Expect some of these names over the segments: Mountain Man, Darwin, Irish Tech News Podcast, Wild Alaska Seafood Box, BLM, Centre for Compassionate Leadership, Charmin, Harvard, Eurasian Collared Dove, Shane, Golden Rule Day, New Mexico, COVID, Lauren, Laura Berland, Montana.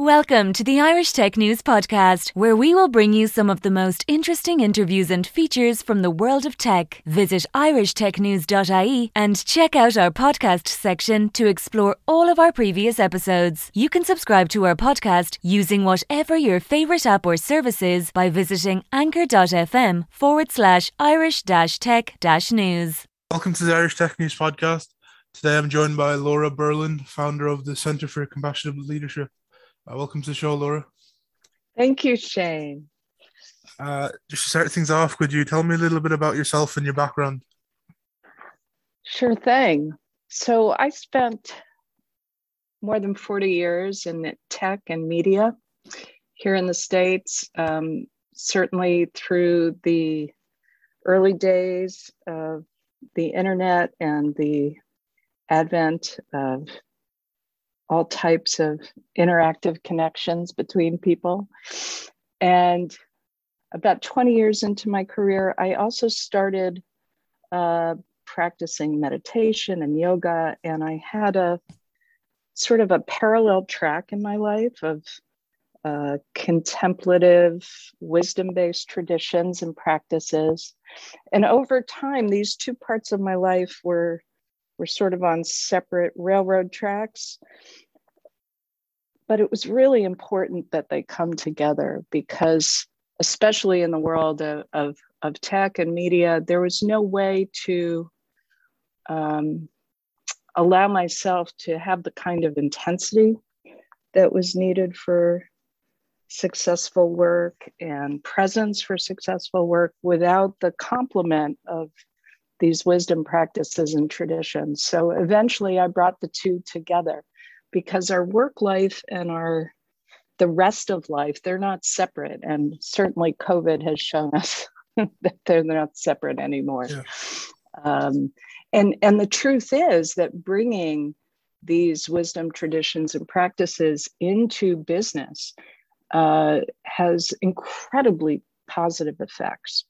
Welcome to the Irish Tech News Podcast, where we will bring you some of the most interesting interviews and features from the world of tech. Visit irishtechnews.ie and check out our podcast section to explore all of our previous episodes. You can subscribe to our podcast using whatever your favourite app or service is by visiting anchor.fm/Irish-tech-news. Welcome to the Irish Tech News Podcast. Today I'm joined by Laura Berland, founder of the Centre for Compassionate Leadership. Welcome to the show, Laura. Thank you, Shane. Just to start things off, could you tell me a little bit about yourself and your background? Sure thing. So I spent more than 40 years in tech and media here in the States, certainly through the early days of the internet and the advent of all types of interactive connections between people. And about 20 years into my career, I also started practicing meditation and yoga. And I had a sort of a parallel track in my life of contemplative, wisdom-based traditions and practices. And over time, these two parts of my life were sort of on separate railroad tracks, but it was really important that they come together because, especially in the world of tech and media, there was no way to allow myself to have the kind of intensity that was needed for successful work and presence for successful work without the complement of these wisdom practices and traditions. So eventually I brought the two together because our work life and the rest of life, they're not separate. And certainly COVID has shown us that they're not separate anymore. Yeah. And the truth is that bringing these wisdom traditions and practices into business has incredibly positive effects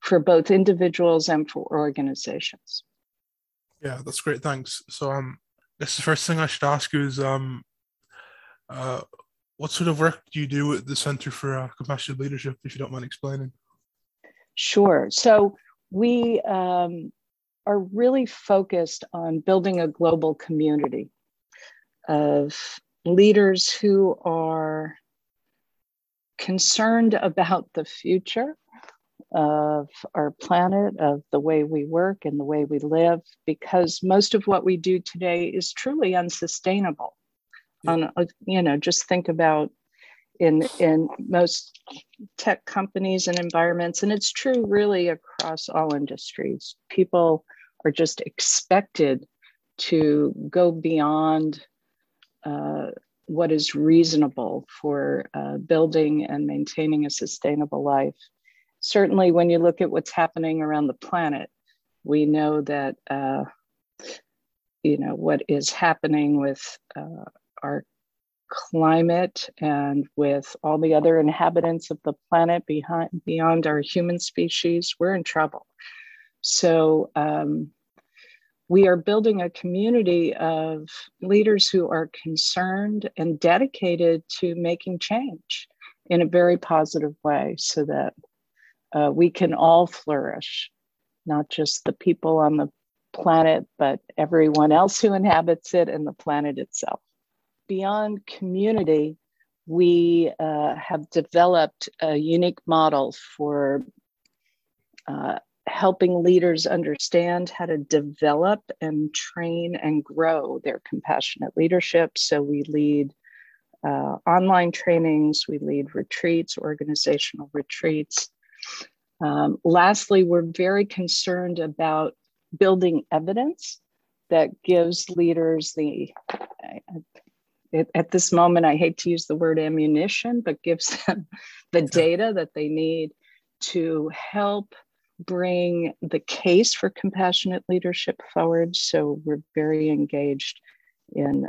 for both individuals and for organizations. Yeah, that's great. Thanks. So I guess the first thing I should ask you is, what sort of work do you do at the Center for Compassionate Leadership, if you don't mind explaining? Sure. So we are really focused on building a global community of leaders who are concerned about the future of our planet, of the way we work and the way we live, because most of what we do today is truly unsustainable. Yeah. And, just think about in most tech companies and environments, and it's true really across all industries. People are just expected to go beyond what is reasonable for building and maintaining a sustainable life. Certainly, when you look at what's happening around the planet, we know that, what is happening with our climate and with all the other inhabitants of the planet beyond our human species, we're in trouble. So we are building a community of leaders who are concerned and dedicated to making change in a very positive way so that we can all flourish, not just the people on the planet, but everyone else who inhabits it and the planet itself. Beyond community, we have developed a unique model for helping leaders understand how to develop and train and grow their compassionate leadership. So we lead online trainings, we lead retreats, organizational retreats. Lastly, we're very concerned about building evidence that gives leaders at this moment, I hate to use the word ammunition, but gives them the data that they need to help bring the case for compassionate leadership forward. So we're very engaged in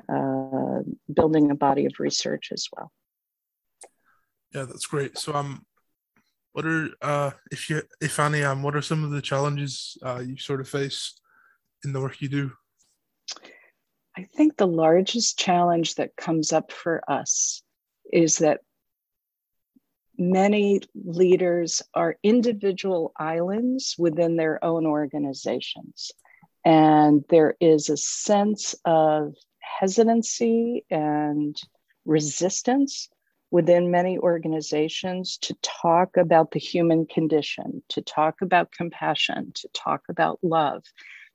building a body of research as well. Yeah, that's great. So what are, what are some of the challenges you sort of face in the work you do? I think the largest challenge that comes up for us is that many leaders are individual islands within their own organizations. And there is a sense of hesitancy and resistance within many organizations to talk about the human condition, to talk about compassion, to talk about love,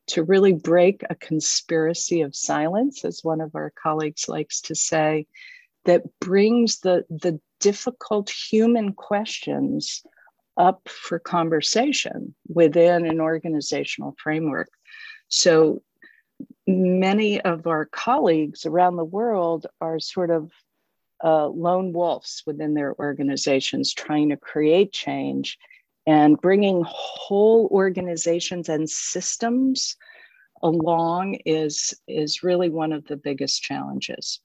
to really break a conspiracy of silence, as one of our colleagues likes to say, that brings the difficult human questions up for conversation within an organizational framework. So many of our colleagues around the world are sort of lone wolves within their organizations trying to create change, and bringing whole organizations and systems along is really one of the biggest challenges.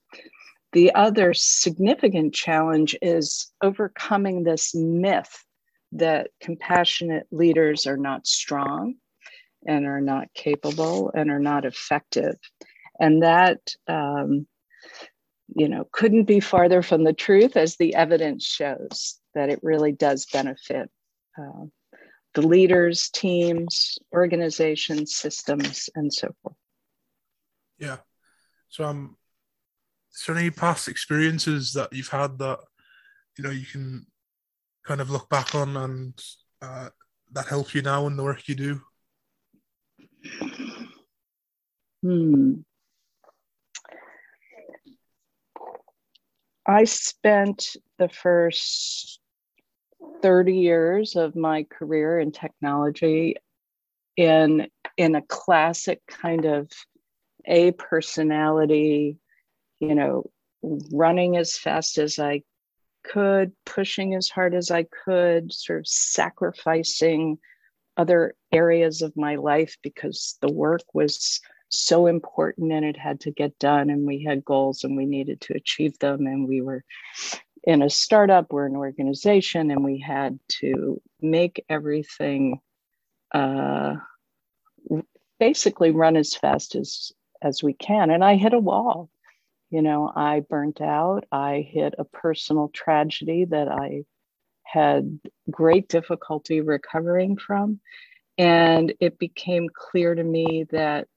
The other significant challenge is overcoming this myth that compassionate leaders are not strong and are not capable and are not effective. And that couldn't be farther from the truth, as the evidence shows that it really does benefit the leaders, teams, organizations, systems, and so forth. Yeah. So, is there any past experiences that you've had that, you can kind of look back on and that help you now in the work you do? I spent the first 30 years of my career in technology in a classic kind of A personality, running as fast as I could, pushing as hard as I could, sort of sacrificing other areas of my life because the work was so important and it had to get done, and we had goals and we needed to achieve them, and we were in a startup, we're an organization, and we had to make everything basically run as fast as we can. And I hit a wall. I burnt out. I hit a personal tragedy that I had great difficulty recovering from. And it became clear to me that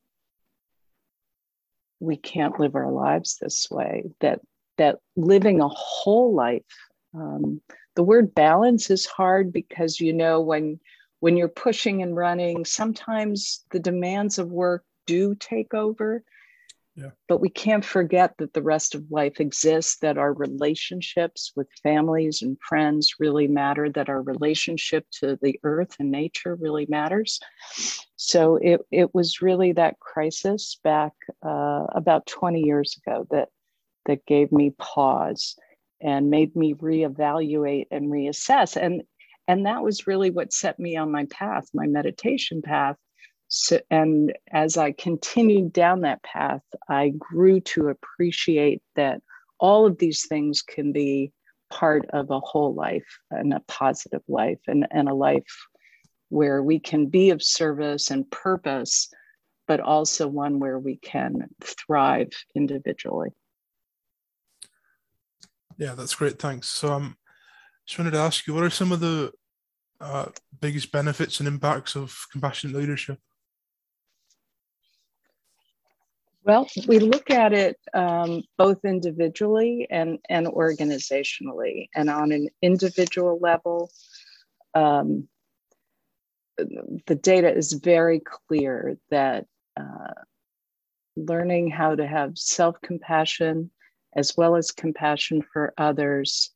we can't live our lives this way, that living a whole life, the word balance is hard because, when you're pushing and running, sometimes the demands of work do take over, yeah. But we can't forget that the rest of life exists, that our relationships with families and friends really matter, that our relationship to the earth and nature really matters. So it was really that crisis back about 20 years ago that gave me pause and made me reevaluate and reassess. And that was really what set me on my path, my meditation path. So, and as I continued down that path, I grew to appreciate that all of these things can be part of a whole life and a positive life and a life where we can be of service and purpose, but also one where we can thrive individually. Yeah, that's great. Thanks. So just wanted to ask you, what are some of the biggest benefits and impacts of compassionate leadership? Well, we look at it both individually and organizationally. And on an individual level, the data is very clear that learning how to have self-compassion as well as compassion for others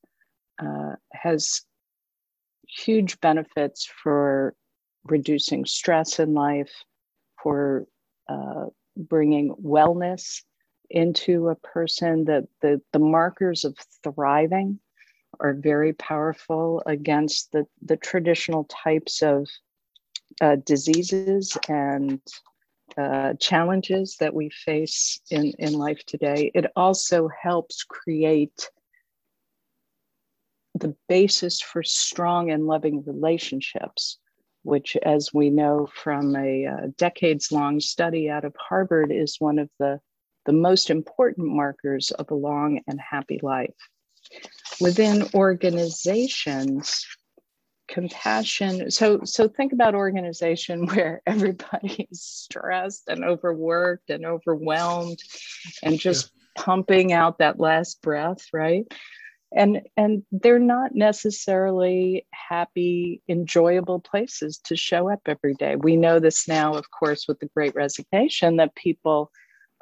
has huge benefits for reducing stress in life, for bringing wellness into a person, that the markers of thriving are very powerful against the traditional types of diseases and challenges that we face in life today. It also helps create the basis for strong and loving relationships, which, as we know from a decades-long study out of Harvard, is one of the most important markers of a long and happy life. within organizations, compassion. So think about organization where everybody is stressed and overworked and overwhelmed and just pumping out that last breath, right? And they're not necessarily happy, enjoyable places to show up every day. We know this now, of course, with the Great Resignation, that people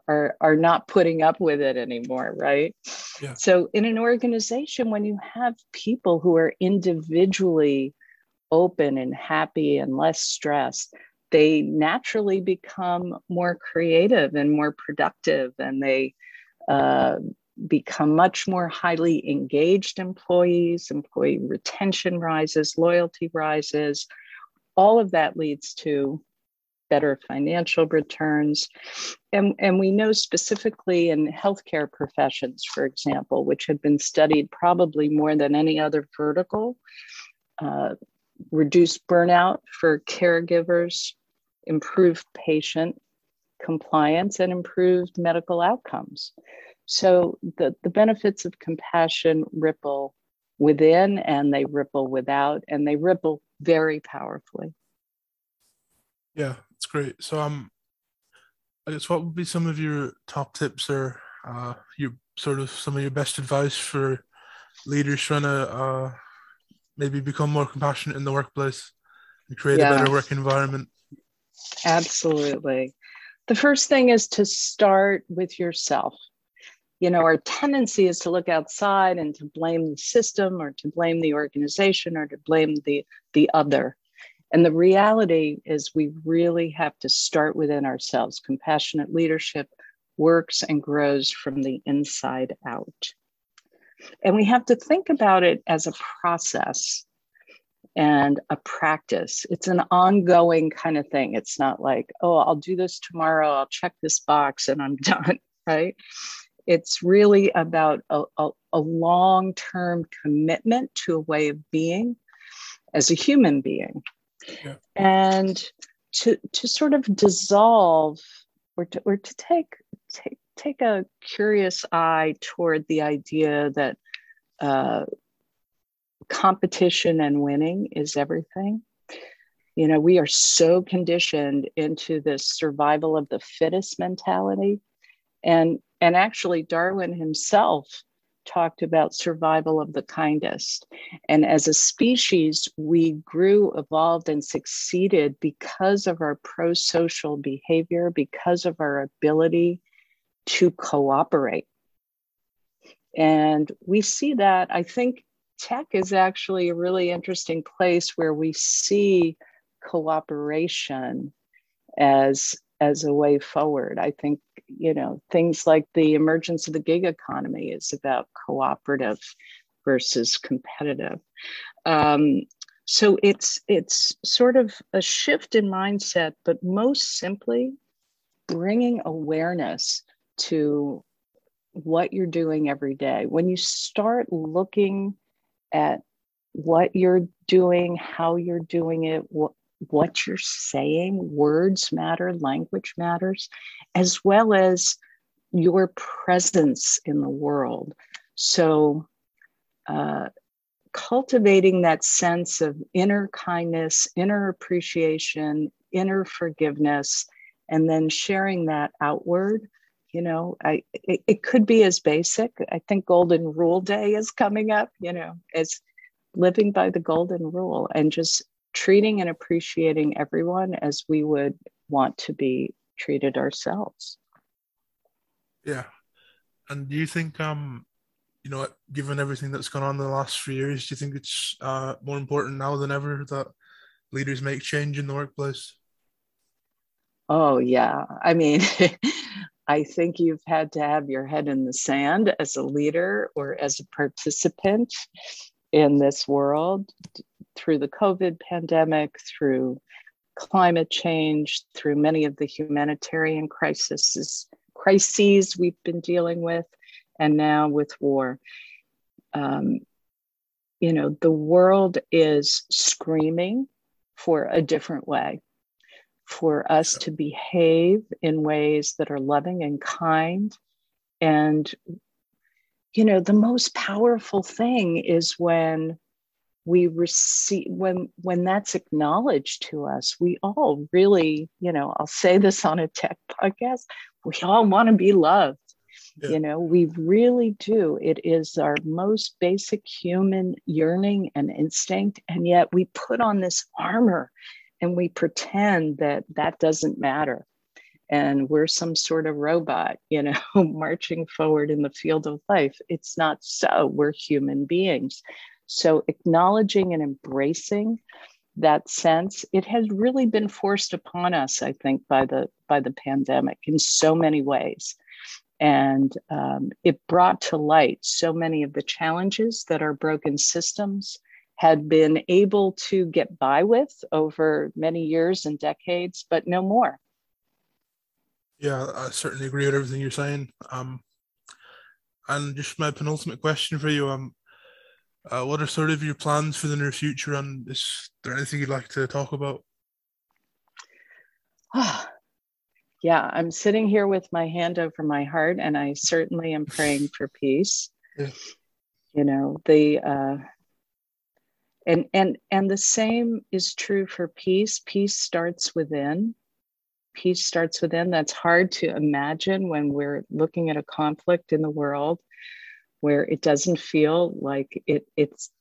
are not putting up with it anymore, right? Yeah. So in an organization, when you have people who are individually open and happy and less stressed, they naturally become more creative and more productive, and they become much more highly engaged employees. Employee retention rises, loyalty rises. All of that leads to better financial returns. And we know specifically in healthcare professions, for example, which have been studied probably more than any other vertical, reduced burnout for caregivers, improved patient compliance, and improved medical outcomes. So the benefits of compassion ripple within, and they ripple without, and they ripple very powerfully. Yeah, it's great. So I guess what would be some of your top tips, or your sort of some of your best advice for leaders trying to maybe become more compassionate in the workplace and create a better work environment? Absolutely. The first thing is to start with yourself. You know, our tendency is to look outside and to blame the system, or to blame the organization, or to blame the other. And the reality is we really have to start within ourselves. Compassionate leadership works and grows from the inside out. And we have to think about it as a process and a practice. It's an ongoing kind of thing. It's not like, oh, I'll do this tomorrow, I'll check this box, and I'm done, right? It's really about a long-term commitment to a way of being as a human being, and to sort of dissolve, or to take a curious eye toward the idea that competition and winning is everything. You know, we are so conditioned into this survival of the fittest mentality, and actually Darwin himself talked about survival of the kindest. And as a species, we grew, evolved, and succeeded because of our pro-social behavior, because of our ability to cooperate. And we see that. I think tech is actually a really interesting place where we see cooperation as a way forward. I think, you know, things like the emergence of the gig economy is about cooperative versus competitive. So it's sort of a shift in mindset, but most simply bringing awareness to what you're doing every day. When you start looking at what you're doing, how you're doing it, what you're saying, words matter, language matters, as well as your presence in the world. So cultivating that sense of inner kindness, inner appreciation, inner forgiveness, and then sharing that outward. You know, it could be as basic. I think Golden Rule Day is coming up, you know, as living by the Golden Rule and just treating and appreciating everyone as we would want to be treated ourselves. Yeah. And do you think, you know, given everything that's gone on in the last few years, do you think it's more important now than ever that leaders make change in the workplace? Oh, yeah. I mean, I think you've had to have your head in the sand as a leader or as a participant in this world, through the COVID pandemic, through climate change, through many of the humanitarian crises we've been dealing with, and now with war. You know, the world is screaming for a different way, for us to behave in ways that are loving and kind, and you know, the most powerful thing is when we receive, when that's acknowledged to us. We all really, you know, I'll say this on a tech podcast, we all want to be loved. Yeah. You know, we really do. It is our most basic human yearning and instinct. And yet we put on this armor and we pretend that that doesn't matter. And we're some sort of robot, you know, marching forward in the field of life. It's not so. We're human beings. So acknowledging and embracing that sense, it has really been forced upon us, I think, by the pandemic in so many ways. And it brought to light so many of the challenges that our broken systems had been able to get by with over many years and decades, but no more. Yeah, I certainly agree with everything you're saying. And just my penultimate question for you, what are sort of your plans for the near future, and is there anything you'd like to talk about? Yeah, I'm sitting here with my hand over my heart, and I certainly am praying for peace. Yeah. You know, and the same is true for peace. Peace starts within. Peace starts within. That's hard to imagine when we're looking at a conflict in the world where it doesn't feel like it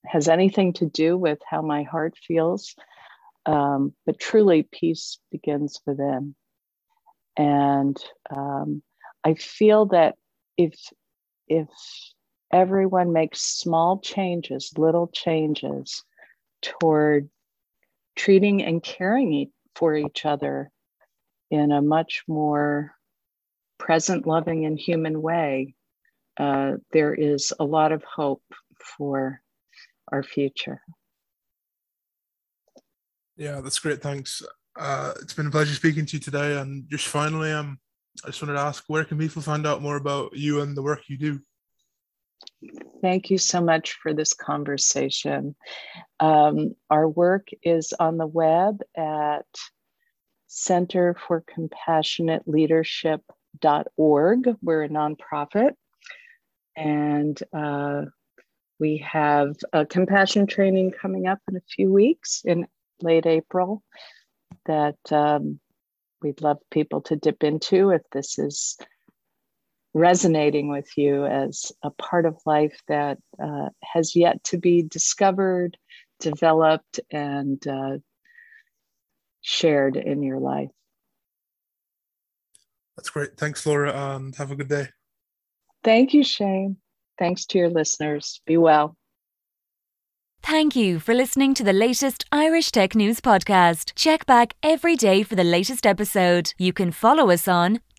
has anything to do with how my heart feels. But truly, peace begins within. And I feel that if everyone makes small changes, little changes toward treating and caring for each other in a much more present, loving, and human way, there is a lot of hope for our future. Yeah, that's great. Thanks. It's been a pleasure speaking to you today. And just finally, I just wanted to ask, where can people find out more about you and the work you do? Thank you so much for this conversation. Our work is on the web at Centre for Compassionate Leadership.org. We're a nonprofit, and we have a compassion training coming up in a few weeks in late April that we'd love people to dip into if this is resonating with you as a part of life that has yet to be discovered, developed, and shared in your life. That's great. Thanks, Laura, and have a good day. Thank you, Shane. Thanks to your listeners. Be well. Thank you for listening to the latest Irish Tech News podcast. Check back every day for the latest episode. You can follow us on